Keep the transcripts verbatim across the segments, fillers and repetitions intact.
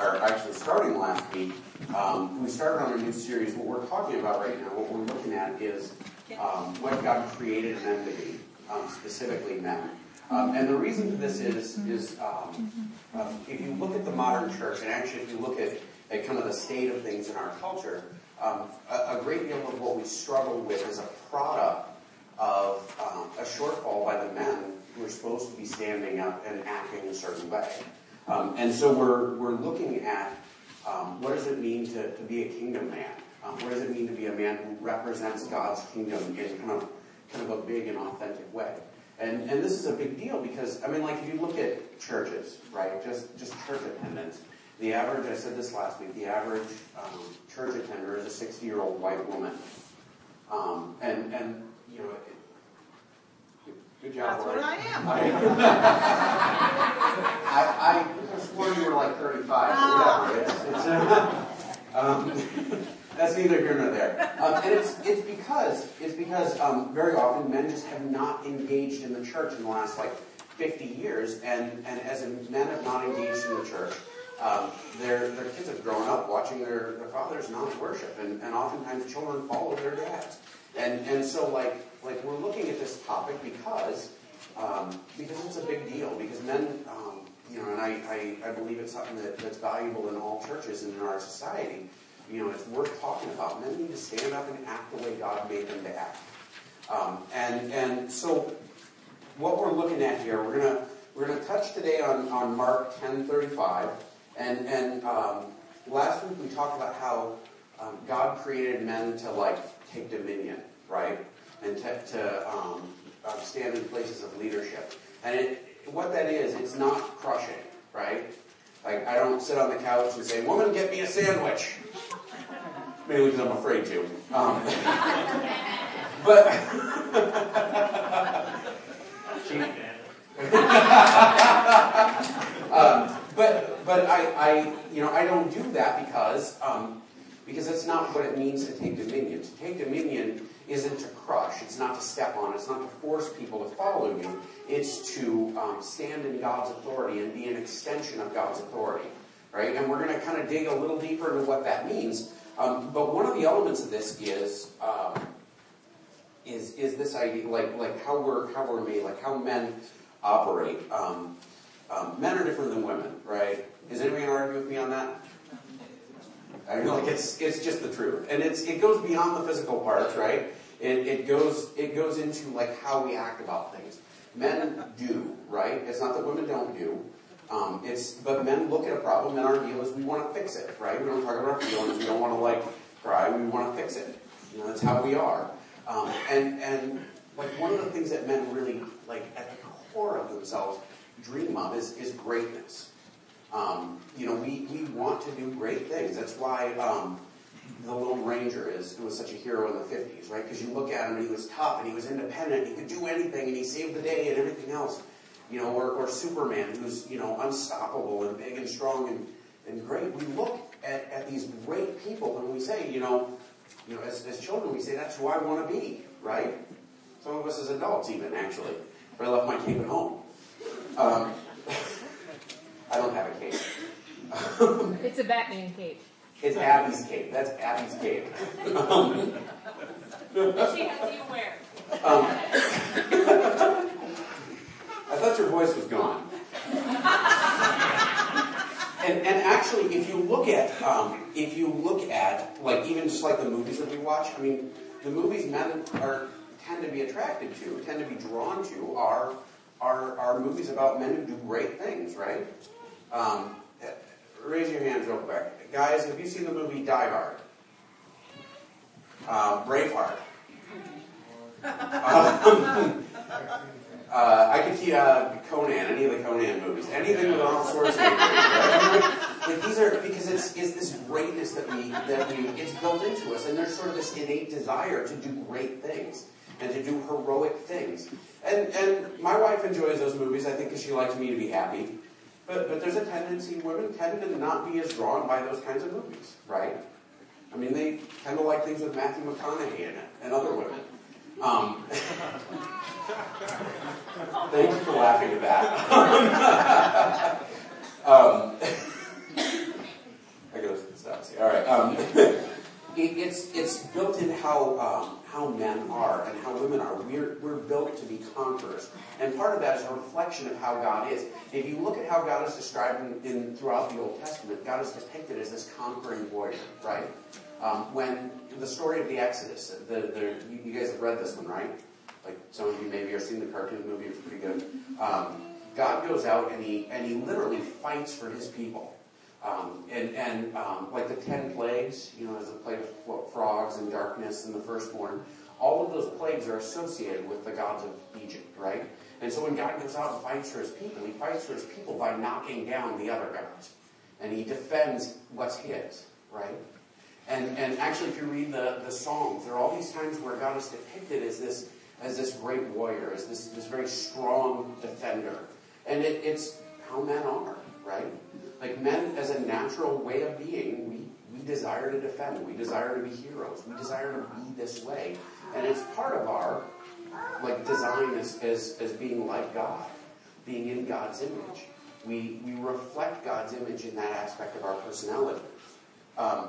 or actually starting last week, um, we started on a new series. What we're talking about right now, what we're looking at is um, what God created men to be, um, specifically men. Um, and the reason for this is, is um, uh, if you look at the modern church, and actually if you look at, at kind of the state of things in our culture, um, a, a great deal of what we struggle with is a product of um, a shortfall by the men who are supposed to be standing up and acting a certain way. Um, and so we're we're looking at um, what does it mean to, to be a kingdom man? Um, what does it mean to be a man who represents God's kingdom in kind of kind of a big and authentic way? And and this is a big deal because, I mean, like if you look at churches, right, just, just church attendance, the average, I said this last week, the average um, church attender is a sixty-year-old white woman. Um, and, and, you know, good job, that's Lori. What I am. I, I, I swore you were like thirty-five, oh. Whatever. It's, it's, uh, um, that's neither here nor there. Um, and it's it's because it's because um, very often men just have not engaged in the church in the last like fifty years, and, and as men have not engaged in the church, um, their their kids have grown up watching their, their fathers not worship, and, and oftentimes children follow their dads, and and so like. Like we're looking at this topic because um, because it's a big deal. Because men, um, you know, and I, I, I believe it's something that, that's valuable in all churches and in our society. You know, it's worth talking about. Men need to stand up and act the way God made them to act. Um, and and so what we're looking at here, we're gonna we're gonna touch today on, on Mark ten thirty-five. And and um, last week we talked about how um, God created men to like take dominion, right? And to, to um, stand in places of leadership. And it, what that is, it's not crushing, right? Like, I don't sit on the couch and say, woman, get me a sandwich. Maybe because I'm afraid to. Um, but... um, but but I, I, you know, I don't do that because, um, because that's not what it means to take dominion. To take dominion isn't to crush, it's not to step on, it's not to force people to follow you, it's to um, stand in God's authority and be an extension of God's authority, right? And we're going to kind of dig a little deeper into what that means, um, but one of the elements of this is um, is is this idea, like like how we're how we're made, like how men operate. Um, um, men are different than women, right? Is anybody going to argue with me on that? I mean, like it's it's just the truth, and it's it goes beyond the physical parts, right? It, it goes it goes into like how we act about things. Men do, right? It's not that women don't do. Um, it's but men look at a problem, and our deal is we want to fix it, right? We don't talk about our feelings. We don't want to like cry. We want to fix it. You know, that's how we are. Um, and and like one of the things that men really like at the core of themselves dream of is is greatness. Um, you know, we, we want to do great things. That's why um, the Little Ranger is was such a hero in the fifties, right? Because you look at him and he was tough and he was independent. He could do anything and he saved the day and everything else. You know, or, or Superman, who's, you know, unstoppable and big and strong and, and great. We look at, at these great people and we say, you know, you know, as, as children we say, that's who I want to be, right? Some of us as adults even, actually. But I left my cape at home. Um I don't have a cape. It's a Batman cape. It's Abby's cape. That's Abby's cape. Um, she has you wear. Um, I thought your voice was gone. and and actually, if you look at um, if you look at like even just like the movies that we watch, I mean, the movies men are tend to be attracted to, tend to be drawn to, are are are movies about men who do great things, right? Um, raise your hands real quick. Guys, have you seen the movie Die Hard? Uh, Braveheart? Um, uh, I could see uh, Conan, any of the Conan movies. Anything with Arnold Schwarzenegger. Right? Like these are, because it's, it's this greatness that we, that we, it's built into us, and there's sort of this innate desire to do great things and to do heroic things. And, and my wife enjoys those movies, I think, because she likes me to be happy. But, but there's a tendency, women tend to not be as drawn by those kinds of movies, right? I mean, they tend to like things with Matthew McConaughey in it, and other women. Um, thank you for laughing at that. um, um, it, it's it's built in how um, how men are and how women are. We're we're built to be conquerors, and part of that is a reflection of how God is. If you look at how God is described in, in throughout the Old Testament, God is depicted as this conquering warrior, right? Um, when the story of the Exodus, the, the you guys have read this one, right? Like some of you maybe have seen the cartoon movie; it's pretty good. Um, God goes out and he and he literally fights for his people. Um, and and um, like the ten plagues, you know, there's the plague of frogs and darkness and the firstborn. All of those plagues are associated with the gods of Egypt, right? And so when God goes out and fights for his people, he fights for his people by knocking down the other gods, and he defends what's his, right? And and actually, if you read the the Psalms, there are all these times where God is depicted as this as this great warrior, as this this very strong defender, and it, it's how men are, right? Like men, as a natural way of being, we, we desire to defend. We desire to be heroes. We desire to be this way. And it's part of our like design as, as, as being like God, being in God's image. We we reflect God's image in that aspect of our personality. Um,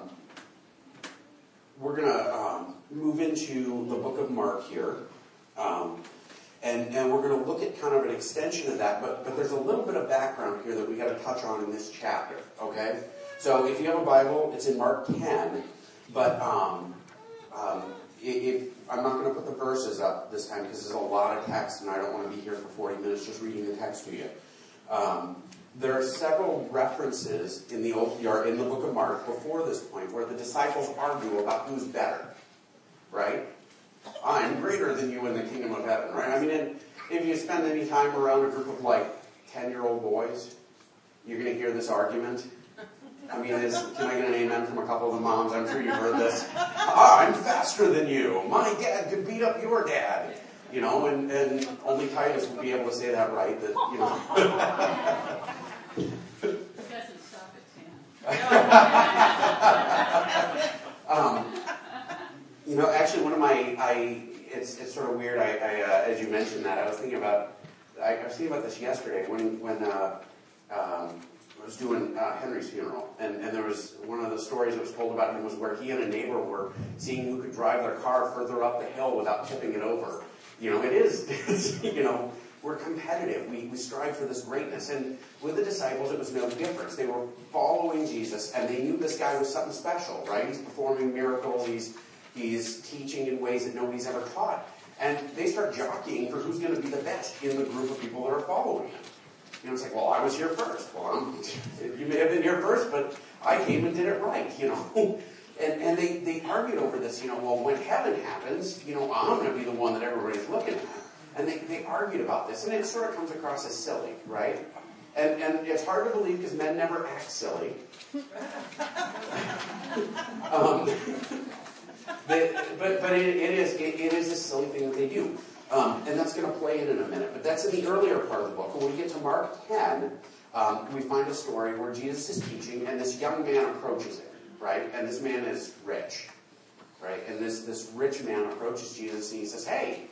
we're going to um, move into the book of Mark here. Um And, and we're going to look at kind of an extension of that, but, but there's a little bit of background here that we got to touch on in this chapter, okay? So if you have a Bible, it's in Mark ten, but um, um, if I'm not going to put the verses up this time because there's a lot of text, and I don't want to be here for forty minutes just reading the text to you. Um, there are several references in the old, in the book of Mark before this point where the disciples argue about who's better, right? I'm greater than you in the kingdom of heaven, right? I mean, if you spend any time around a group of, like, ten-year-old boys, you're going to hear this argument. I mean, it's, can I get an amen from a couple of the moms? I'm sure you've heard this. Ah, I'm faster than you. My dad could beat up your dad. You know, and, and only Titus would be able to say that right. That, you know. It doesn't stop at ten. um... You know, actually, one of my, I, it's it's sort of weird, I, I uh, as you mentioned that, I was thinking about, I, I was thinking about this yesterday when, when uh, um, I was doing uh, Henry's funeral, and, and there was one of the stories that was told about him was where he and a neighbor were seeing who could drive their car further up the hill without tipping it over. You know, it is, it's, you know, we're competitive, we, we strive for this greatness, and with the disciples it was no difference. They were following Jesus, and they knew this guy was something special, right? He's performing miracles, he's He's teaching in ways that nobody's ever taught. And they start jockeying for who's going to be the best in the group of people that are following him. You know, it's like, well, I was here first. Well, I'm, you may have been here first, but I came and did it right, you know. And, and they, they argued over this, you know, well, when heaven happens, you know, I'm going to be the one that everybody's looking at. And they, they argued about this. And it sort of comes across as silly, right? And, and it's hard to believe because men never act silly. um... They, but but it, it is it, it is a silly thing that they do. Um, and that's going to play in in a minute. But that's in the earlier part of the book. When we get to Mark ten, um, we find a story where Jesus is teaching, and this young man approaches him, right? And this man is rich, right? And this, this rich man approaches Jesus, and he says, hey,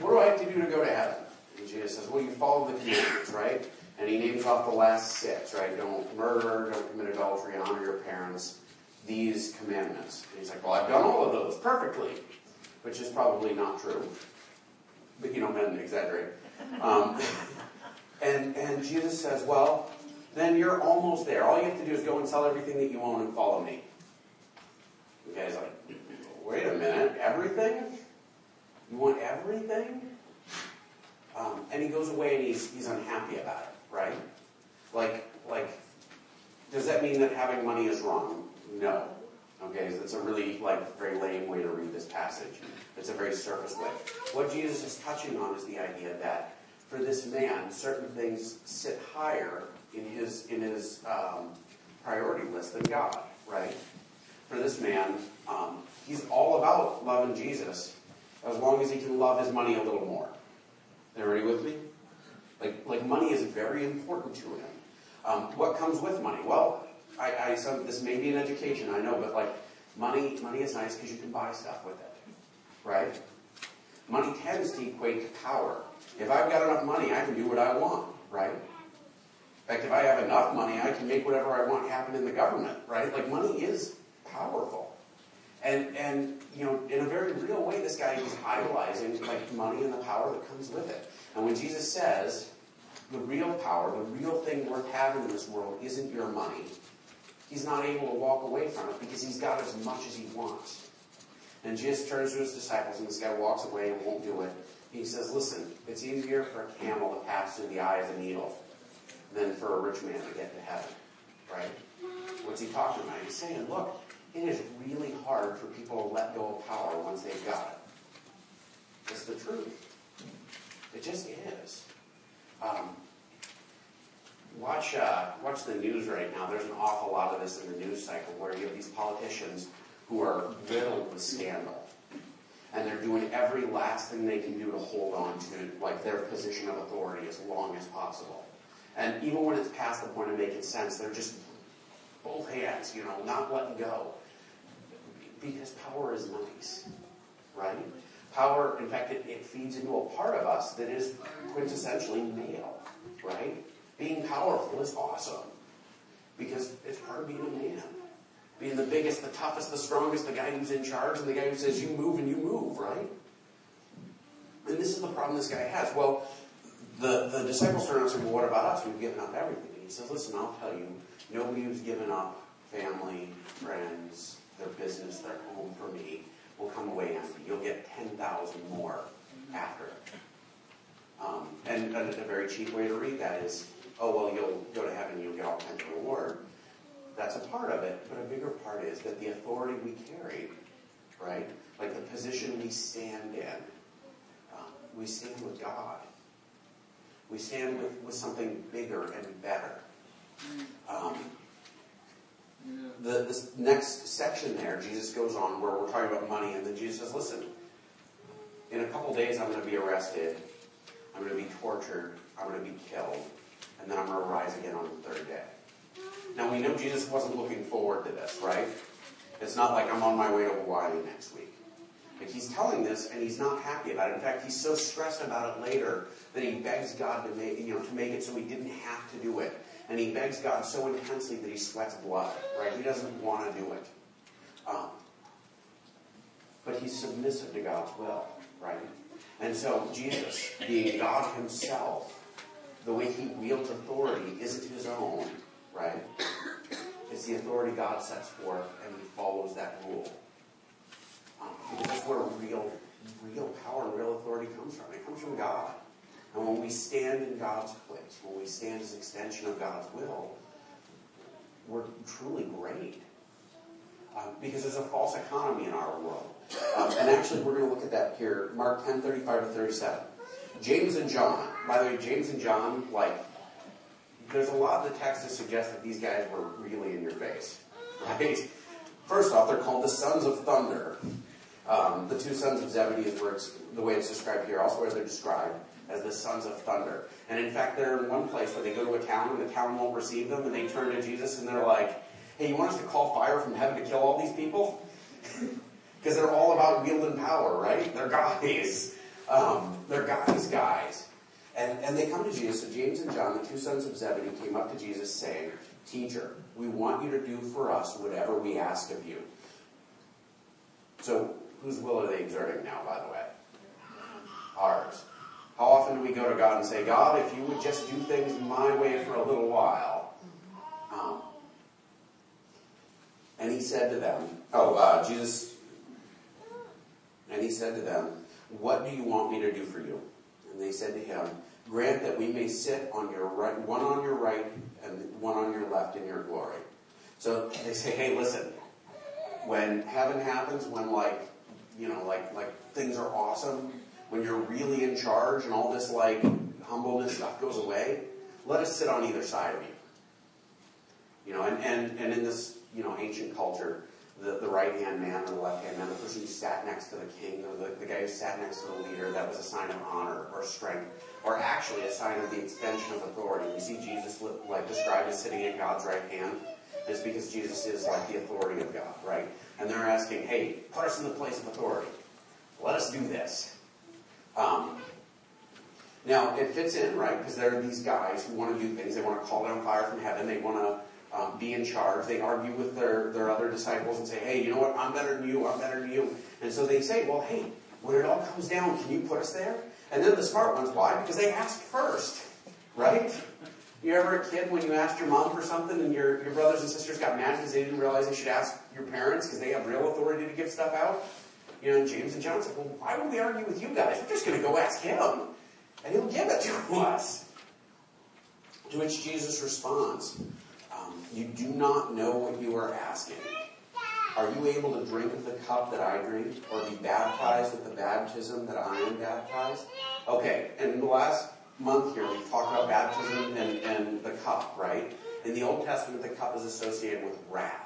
what do I have to do to go to heaven? And Jesus says, well, you follow the commandments, right? And he names off the last six, right? Don't murder, don't commit adultery, honor your parents. These commandments. And he's like, well, I've done all of those perfectly, which is probably not true. But, you know, men exaggerate. Um, and, and Jesus says, well, then you're almost there. All you have to do is go and sell everything that you own and follow me. The guy's like, wait a minute, everything? You want everything? Um, and he goes away and he's, he's unhappy about it, right? Like, like, does that mean that having money is wrong? No. Okay, so it's a really, like, very lame way to read this passage. It's a very surface way. What Jesus is touching on is the idea that for this man, certain things sit higher in his in his um, priority list than God, right? For this man, um, he's all about loving Jesus as long as he can love his money a little more. Everybody with me? Like, like money is very important to him. Um, what comes with money? Well, I, I so this may be an education, I know, but like money, money is nice because you can buy stuff with it, right? Money tends to equate to power. If I've got enough money, I can do what I want, right? In fact, if I have enough money, I can make whatever I want happen in the government, right? Like money is powerful. And, and you know, in a very real way, this guy is idolizing like money and the power that comes with it. And when Jesus says, the real power, the real thing worth having in this world isn't your money, he's not able to walk away from it because he's got as much as he wants. And Jesus turns to his disciples, and this guy walks away and won't do it. He says, listen, it's easier for a camel to pass through the eye of a needle than for a rich man to get to heaven. Right? What's he talking about? He's saying, look, it is really hard for people to let go of power once they've got it. It's the truth. It just is. Um, watch uh, watch the news right now. There's an awful lot of this in the news cycle where you have these politicians who are riddled with scandal. And they're doing every last thing they can do to hold on to like their position of authority as long as possible. And even when it's past the point of making sense, they're just both hands, you know, not letting go. Because power is nice, right? Power, in fact, it, it feeds into a part of us that is quintessentially male, right? Being powerful is awesome. Because it's part of being a man. Being the biggest, the toughest, the strongest, the guy who's in charge, and the guy who says, you move and you move, right? And this is the problem this guy has. Well, the, the disciples turn around and say, well, what about us? We've given up everything. And he says, listen, I'll tell you, nobody who's given up family, friends, their business, their home for me, will come away empty. You'll get ten thousand more after it. Um, and a, a very cheap way to read that is, oh, well, you'll go to heaven, you'll get all kinds of reward. That's a part of it, but a bigger part is that the authority we carry, right, like the position we stand in, um, we stand with God. We stand with, with something bigger and better. Um, the this next section there, Jesus goes on where we're talking about money, and then Jesus says, listen, in a couple days I'm going to be arrested, I'm going to be tortured, I'm going to be killed, and then I'm going to rise again on the third day. Now, we know Jesus wasn't looking forward to this, right? It's not like I'm on my way to Hawaii next week. Like, he's telling this, and he's not happy about it. In fact, he's so stressed about it later that he begs God to make, you know, to make it so he didn't have to do it. And he begs God so intensely that he sweats blood, right? He doesn't want to do it. Um, but he's submissive to God's will, right? And so Jesus, being God himself, the way he wields authority isn't his own, right? It's the authority God sets forth, and he follows that rule. Um, because that's where real, real power and real authority comes from. It comes from God. And when we stand in God's place, when we stand as an extension of God's will, we're truly great. Um, because there's a false economy in our world. Um, and actually, we're going to look at that here. Mark ten, thirty-five to thirty-seven. James and John. By the way, James and John, like, there's a lot of the text that suggests that these guys were really in your face, right? First off, they're called the sons of thunder. Um, the two sons of Zebedee is where it's, the way it's described here, elsewhere they're described as the sons of thunder. And in fact, they're in one place where they go to a town and the town won't receive them, and they turn to Jesus and they're like, hey, you want us to call fire from heaven to kill all these people? Because they're all about wielding power, right? They're guys. Um, they're guys, guys. And, and they come to Jesus. So James and John, the two sons of Zebedee, came up to Jesus saying, Teacher, we want you to do for us whatever we ask of you. So whose will are they exerting now, by the way? Ours. How often do we go to God and say, God, if you would just do things my way for a little while. Um, and he said to them, oh, uh, Jesus, and he said to them, what do you want me to do for you? And they said to him, grant that we may sit on your right, one on your right and one on your left in your glory. So they say, hey, listen, when heaven happens, when like, you know, like, like things are awesome, when you're really in charge and all this like humbleness stuff goes away, let us sit on either side of you. You know, and, and, and in this, you know, ancient culture, the, the right-hand man and the left-hand man, the person who sat next to the king or the, the guy who sat next to the leader, that was a sign of honor or strength, or actually a sign of the extension of authority. We see Jesus like described as sitting at God's right hand. It's because Jesus is like the authority of God, right? And they're asking, hey, put us in the place of authority. Let us do this. Um, now, it fits in, right? Because there are these guys who want to do things. They want to call down fire from heaven. They want to um, be in charge. They argue with their, their other disciples and say, hey, you know what, I'm better than you, I'm better than you. And so they say, well, hey, when it all comes down, can you put us there? And then the smart ones, why? Because they asked first, right? You ever a kid when you asked your mom for something and your, your brothers and sisters got mad because they didn't realize they should ask your parents because they have real authority to give stuff out? You know, and James and John said, well, why would we argue with you guys? We're just going to go ask him, and he'll give it to us. To which Jesus responds, um, you do not know what you are asking. Are you able to drink of the cup that I drink, or be baptized with the baptism that I am baptized? Okay, and in the last month here, we talked about baptism and, and the cup, right? In the Old Testament, the cup is associated with wrath.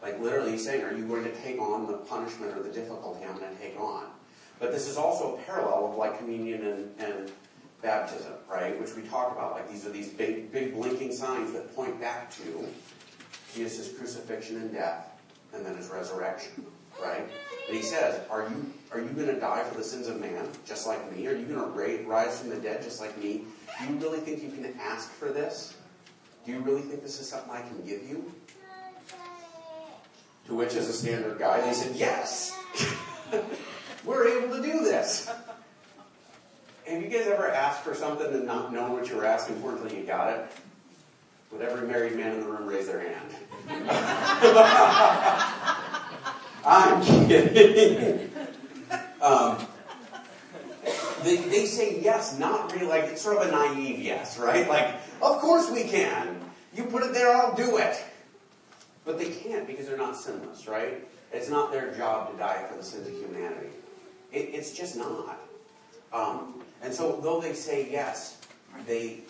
Like literally saying, are you going to take on the punishment or the difficulty I'm going to take on? But this is also a parallel of like communion and, and baptism, right? Which we talk about, like these are these big, big blinking signs that point back to Jesus' crucifixion and death, and then his resurrection, right? And he says, are you are you going to die for the sins of man, just like me? Are you going to rise from the dead, just like me? Do you really think you can ask for this? Do you really think this is something I can give you? To which, as a standard guy, they said, yes! We're able to do this! Have you guys ever asked for something and not known what you were asking for until you got it? Would every married man in the room raise their hand? I'm kidding. um, they, they say yes, not really, like, it's sort of a naive yes, right? Like, of course we can. You put it there, I'll do it. But they can't because they're not sinless, right? It's not their job to die for the sins of humanity. It, it's just not. Um, and so, though they say yes, they...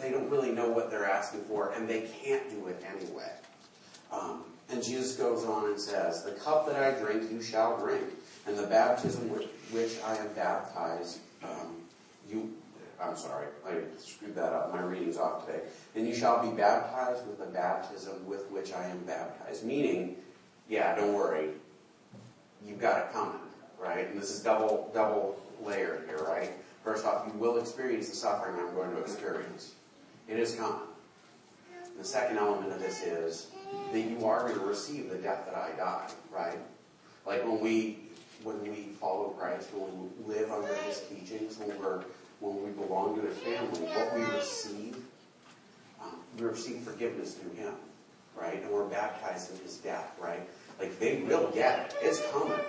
They don't really know what they're asking for, and they can't do it anyway. Um, and Jesus goes on and says, the cup that I drink, you shall drink, and the baptism with which I am baptized, um, you, I'm sorry, I screwed that up, my reading's off today, and you shall be baptized with the baptism with which I am baptized. Meaning, yeah, don't worry, you've got it coming, right? And this is double, double layered here, right? First off, you will experience the suffering I'm going to experience. It is common. The second element of this is that you are going to receive the death that I died, right? Like when we when we follow Christ, when we live under his teachings, when we're when we belong to his family, what we receive, um, we receive forgiveness through him, right? And we're baptized in his death, right? Like they will get it. It's common.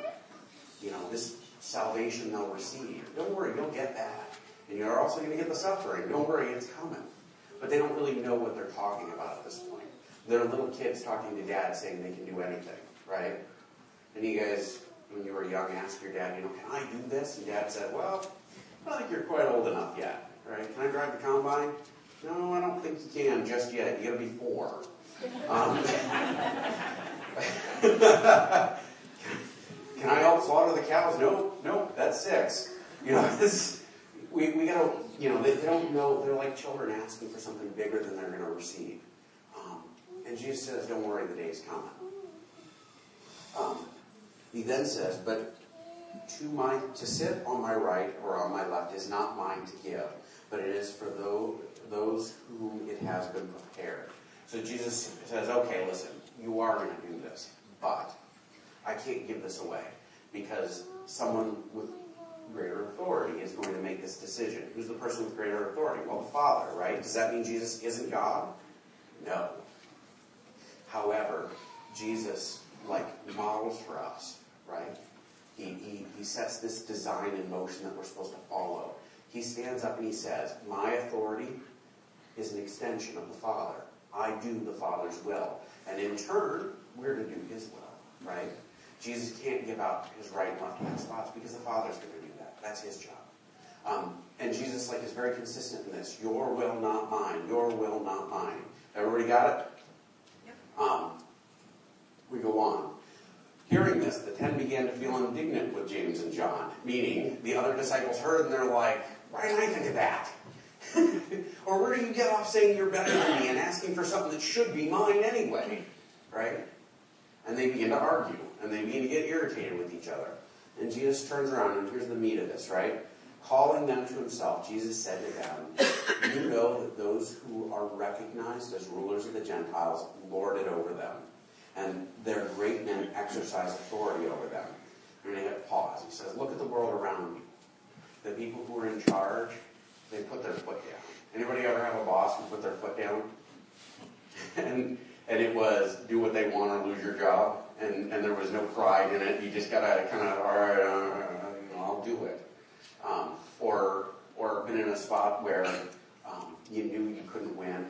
You know, this salvation they'll receive. Don't worry, you'll get that. And you're also going to get the suffering. Don't worry, it's coming. But they don't really know what they're talking about at this point. They're little kids talking to dad saying they can do anything, right? And you guys, when you were young, asked your dad, you know, can I do this? And dad said, well, I don't think you're quite old enough yet, right? Can I drive the combine? No, I don't think you can just yet. You gotta be four. Um, can I help slaughter the cows? No, no, that's six. You know, this, we, we gotta... You know, they, they don't know, they're like children asking for something bigger than they're going to receive. Um, and Jesus says, don't worry, the day's coming. Um, he then says, but to my to sit on my right or on my left is not mine to give, but it is for those, those whom it has been prepared. So Jesus says, okay, listen, you are going to do this, but I can't give this away because someone with greater authority is going to make this decision. Who's the person with greater authority? Well, the Father, right? Does that mean Jesus isn't God? No. However, Jesus, like, models for us, right? He, he, he sets this design in motion that we're supposed to follow. He stands up and he says, my authority is an extension of the Father. I do the Father's will. And in turn, we're to do his will, right? Jesus can't give out his right and left hand spots because the Father's going to do that. That's his job. Um, and Jesus like is very consistent in this. Your will, not mine. Your will, not mine. Everybody got it? Yep. Um, we go on. Hearing this, the ten began to feel indignant with James and John, meaning the other disciples heard and they're like, why didn't I think of that? Or where do you get off saying you're better than me and asking for something that should be mine anyway? Right? And they begin to argue. And they begin to get irritated with each other. And Jesus turns around, and here's the meat of this, right? Calling them to himself, Jesus said to them, "You know that those who are recognized as rulers of the Gentiles lord it over them, and their great men exercise authority over them." And they hit pause. He says, look at the world around you. The people who are in charge, they put their foot down. Anybody ever have a boss who put their foot down? and and it was, do what they want or lose your job. And, and there was no pride in it. You just got to kind of, all right, uh, you know, I'll do it. Um, or or been in a spot where um, you knew you couldn't win,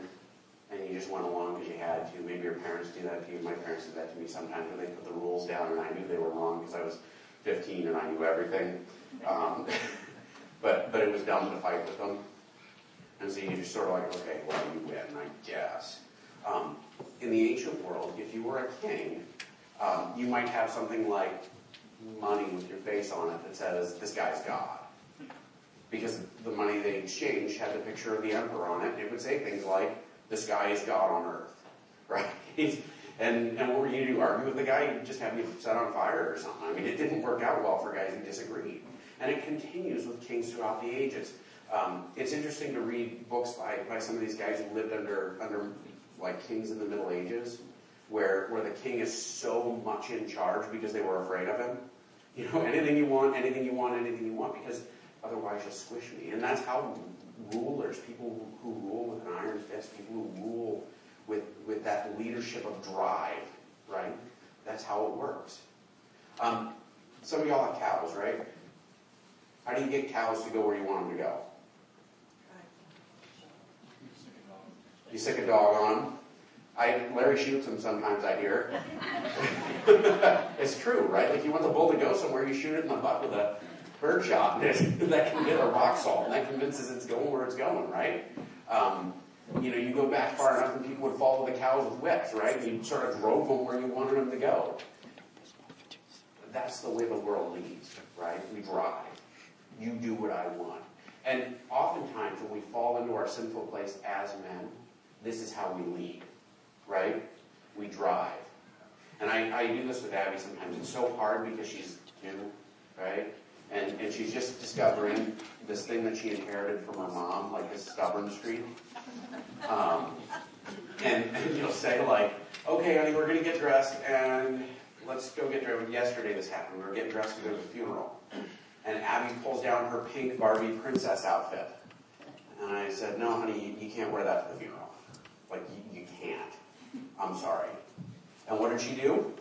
and you just went along because you had to. Maybe your parents do that to you. My parents did that to me sometimes, where they put the rules down, and I knew they were wrong because I was fifteen and I knew everything. Um, but but it was dumb to fight with them. And so you just sort of like, okay, well, you win, I guess. Um, in the ancient world, if you were a king, um, you might have something like money with your face on it that says, "This guy's God." Because the money they exchanged had the picture of the emperor on it, and it would say things like, "This guy is God on earth," right? and and what were you to do? Argue with the guy? You'd just have you set on fire or something. I mean, it didn't work out well for guys who disagreed. And it continues with kings throughout the ages. Um, it's interesting to read books by, by some of these guys who lived under under like kings in the Middle Ages, where where the king is so much in charge because they were afraid of him. You know, anything you want, anything you want, anything you want, because otherwise you'll squish me. And that's how rulers, people who rule with an iron fist, people who rule with, with that leadership of drive, right? That's how it works. Um, some of y'all have cows, right? How do you get cows to go where you want them to go? You sick a dog on them? I, Larry shoots them sometimes, I hear. It's true, right? Like you want the bull to go somewhere, you shoot it in the butt with a birdshot that can get a rock salt, and that convinces it's going where it's going, right? Um, you know, you go back far enough and people would follow the cows with whips, right? You sort of drove them where you wanted them to go. That's the way the world leads, right? We drive. You do what I want. And oftentimes when we fall into our sinful place as men, this is how we lead, right? We drive. And I, I do this with Abby sometimes. It's so hard because she's new, right? And, and she's just discovering this thing that she inherited from her mom, like this stubborn streak. Um, and, and you'll say like, okay, honey, we're going to get dressed and let's go get dressed. Yesterday this happened. We were getting dressed to go to the funeral. And Abby pulls down her pink Barbie princess outfit. And I said, no, honey, you, you can't wear that to the funeral. Like, you, you can't. I'm sorry. And what did she do?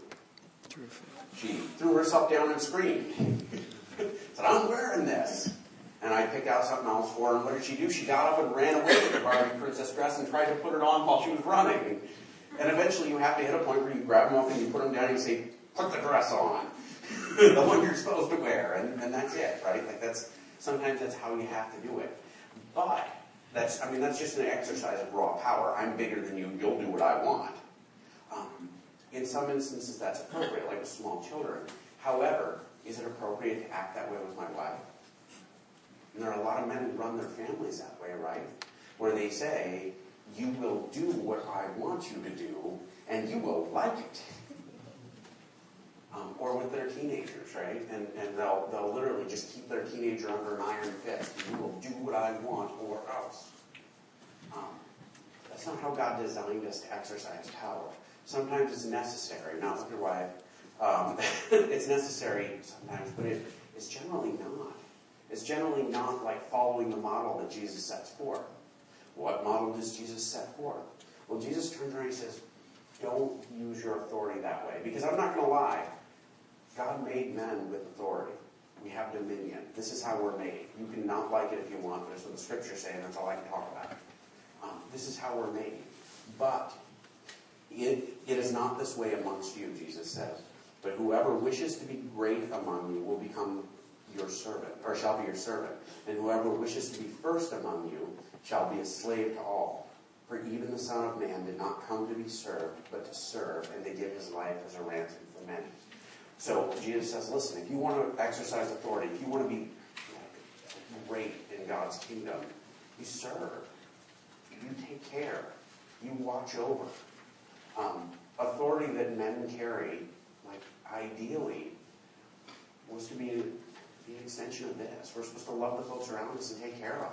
She threw herself down and screamed. Said, I'm wearing this. And I picked out something else for her. And what did she do? She got up and ran away with the Barbie princess dress and tried to put it on while she was running. And eventually you have to hit a point where you grab them up and you put them down and you say, put the dress on. The one you're supposed to wear. And, and that's it, right? Like that's, sometimes that's how you have to do it. But that's, I mean, that's just an exercise of raw power. I'm bigger than you. You'll do what I want. Um, in some instances that's appropriate, like with small children. However, is it appropriate to act that way with my wife? And there are a lot of men who run their families that way, right? Where they say, you will do what I want you to do, and you will like it. Um, or with their teenagers, right? And, and they'll, they'll literally just keep their teenager under an iron fist. You will do what I want or else. Um, that's not how God designed us to exercise power. Sometimes it's necessary, not with your wife. Um, it's necessary sometimes, but it, it's generally not. It's generally not like following the model that Jesus sets forth. What model does Jesus set forth? Well, Jesus turns around and says, don't use your authority that way. Because I'm not going to lie, God made men with authority. We have dominion. This is how we're made. You can not like it if you want, but it's what the scriptures say, and that's all I can talk about. Um, this is how we're made. But it, it is not this way amongst you, Jesus says. But whoever wishes to be great among you will become your servant, or shall be your servant. And whoever wishes to be first among you shall be a slave to all. For even the Son of Man did not come to be served, but to serve, and to give his life as a ransom for many. So Jesus says, listen, if you want to exercise authority, if you want to be great in God's kingdom, you serve. You take care. You watch over. Um, authority that men carry ideally was to be be an extension of this. We're supposed to love the folks around us and take care of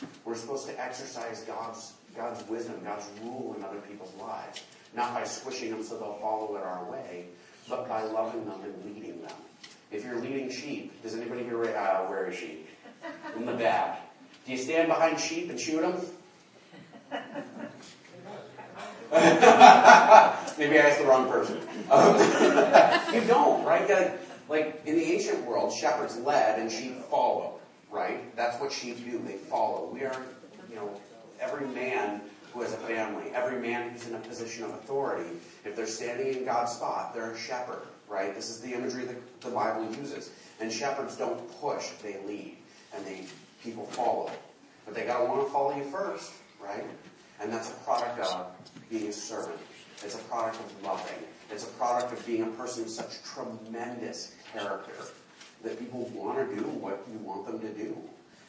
them. We're supposed to exercise God's God's wisdom, God's rule in other people's lives, not by squishing them so they'll follow it our way, but by loving them and leading them. If you're leading sheep, does anybody here uh, wear a sheep? In the back. Do you stand behind sheep and shoot them? Maybe I asked the wrong person. Um, you don't, right? Like, like in the ancient world, shepherds led and sheep follow, right? That's what sheep do. They follow. We are, you know, every man who has a family, every man who's in a position of authority, if they're standing in God's spot, they're a shepherd, right? This is the imagery that the Bible uses. And shepherds don't push, they lead. And they people follow. But they gotta want to follow you first, right? And that's a product of being a servant. It's a product of loving. It's a product of being a person of such tremendous character that people want to do what you want them to do.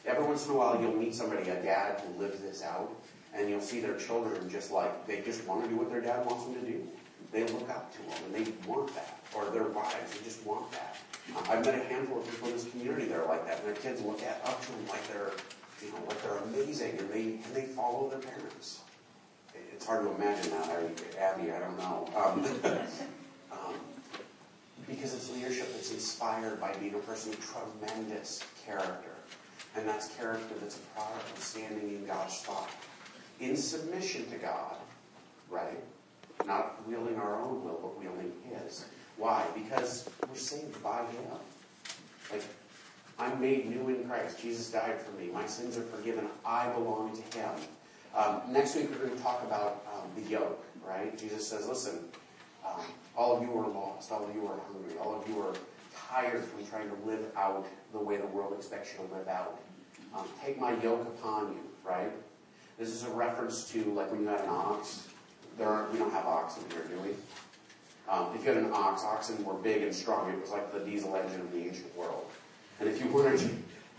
Every once in a while you'll meet somebody, a dad who lives this out, and you'll see their children just like, they just want to do what their dad wants them to do. They look up to them, and they want that. Or their wives, they just want that. I've met a handful of people in this community that are like that, and their kids look at up to them like they're, you know, like they're amazing, and they and they follow their parents. It's hard to imagine that, I, Abby. I don't know, um, um, because it's leadership that's inspired by being a person of tremendous character, and that's character that's a product of standing in God's spot, in submission to God, right? Not wielding our own will, but wielding His. Why? Because we're saved by Him. Like, I'm made new in Christ. Jesus died for me. My sins are forgiven. I belong to Him. Um, next week we're going to talk about um, the yoke, right? Jesus says, listen, um, all of you are lost. All of you are hungry. All of you are tired from trying to live out the way the world expects you to live out. Um, take my yoke upon you, right? This is a reference to, like, when you had an ox. There aren't, we don't have oxen here, do we? Um, if you had an ox, oxen were big and strong. It was like the diesel engine of the ancient world. And if you wanted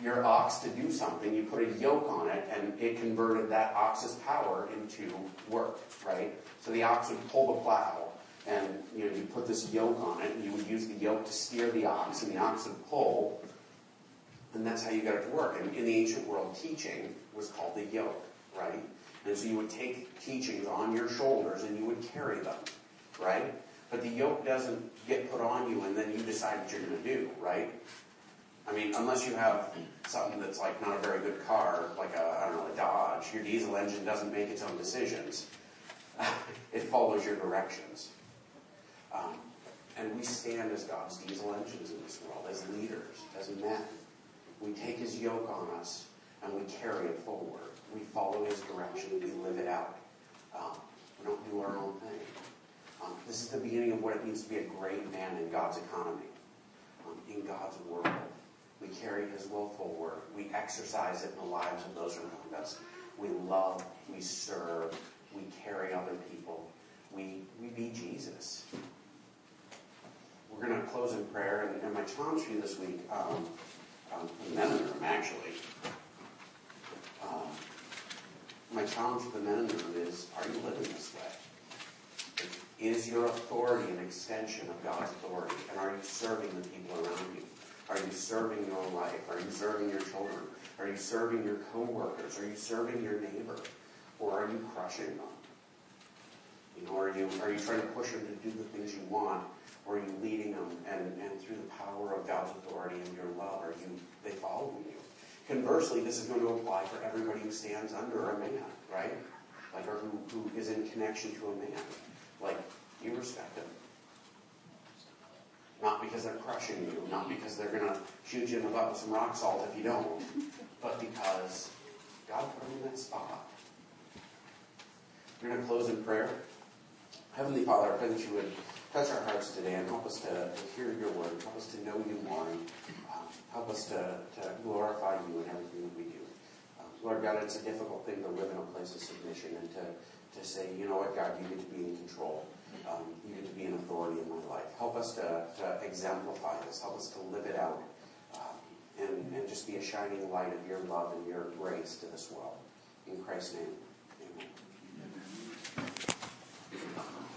your ox to do something, you put a yoke on it, and it converted that ox's power into work, right? So the ox would pull the plow, and you know, you put this yoke on it, and you would use the yoke to steer the ox, and the ox would pull, and that's how you got it to work. And in the ancient world, teaching was called the yoke, right? And so you would take teachings on your shoulders, and you would carry them, right? But the yoke doesn't get put on you and then you decide what you're going to do, right? I mean, unless you have something that's like not a very good car, like a, I don't know, a Dodge, your diesel engine doesn't make its own decisions. It follows your directions. Um, and we stand as God's diesel engines in this world, as leaders, as men. We take His yoke on us and we carry it forward. We follow His direction, we live it out. Um, we don't do our own thing. Um, this is the beginning of what it means to be a great man in God's economy, um, in God's world. We carry His will forward. We exercise it in the lives of those around us. We love, we serve, we carry other people. We, we be Jesus. We're going to close in prayer, and, and my challenge for you this week, um, um, the men in the room, actually. Um, my challenge for the men in the room is, are you living this way? Is your authority an extension of God's authority? And are you serving the people around you? Are you serving your life? Are you serving your children? Are you serving your co-workers? Are you serving your neighbor? Or are you crushing them? You know, are you are you trying to push them to do the things you want? Or are you leading them? And, and through the power of God's authority and your love, are you they following you? Conversely, this is going to apply for everybody who stands under a man, right? Like, or who, who is in connection to a man. Like, you respect them. Not because they're crushing you, not because they're going to shoot you in the butt with some rock salt if you don't, but because God put them in that spot. We're going to close in prayer. Heavenly Father, I pray that you would touch our hearts today and help us to, to hear your word, help us to know you more, and um, help us to, to glorify you in everything that we do. Um, Lord God, it's a difficult thing to live in a place of submission and to to say, you know what, God, you get to be in control. Um, you get to be an authority in my life. Help us to, to exemplify this. Help us to live it out um, and, and just be a shining light of your love and your grace to this world. In Christ's name, amen.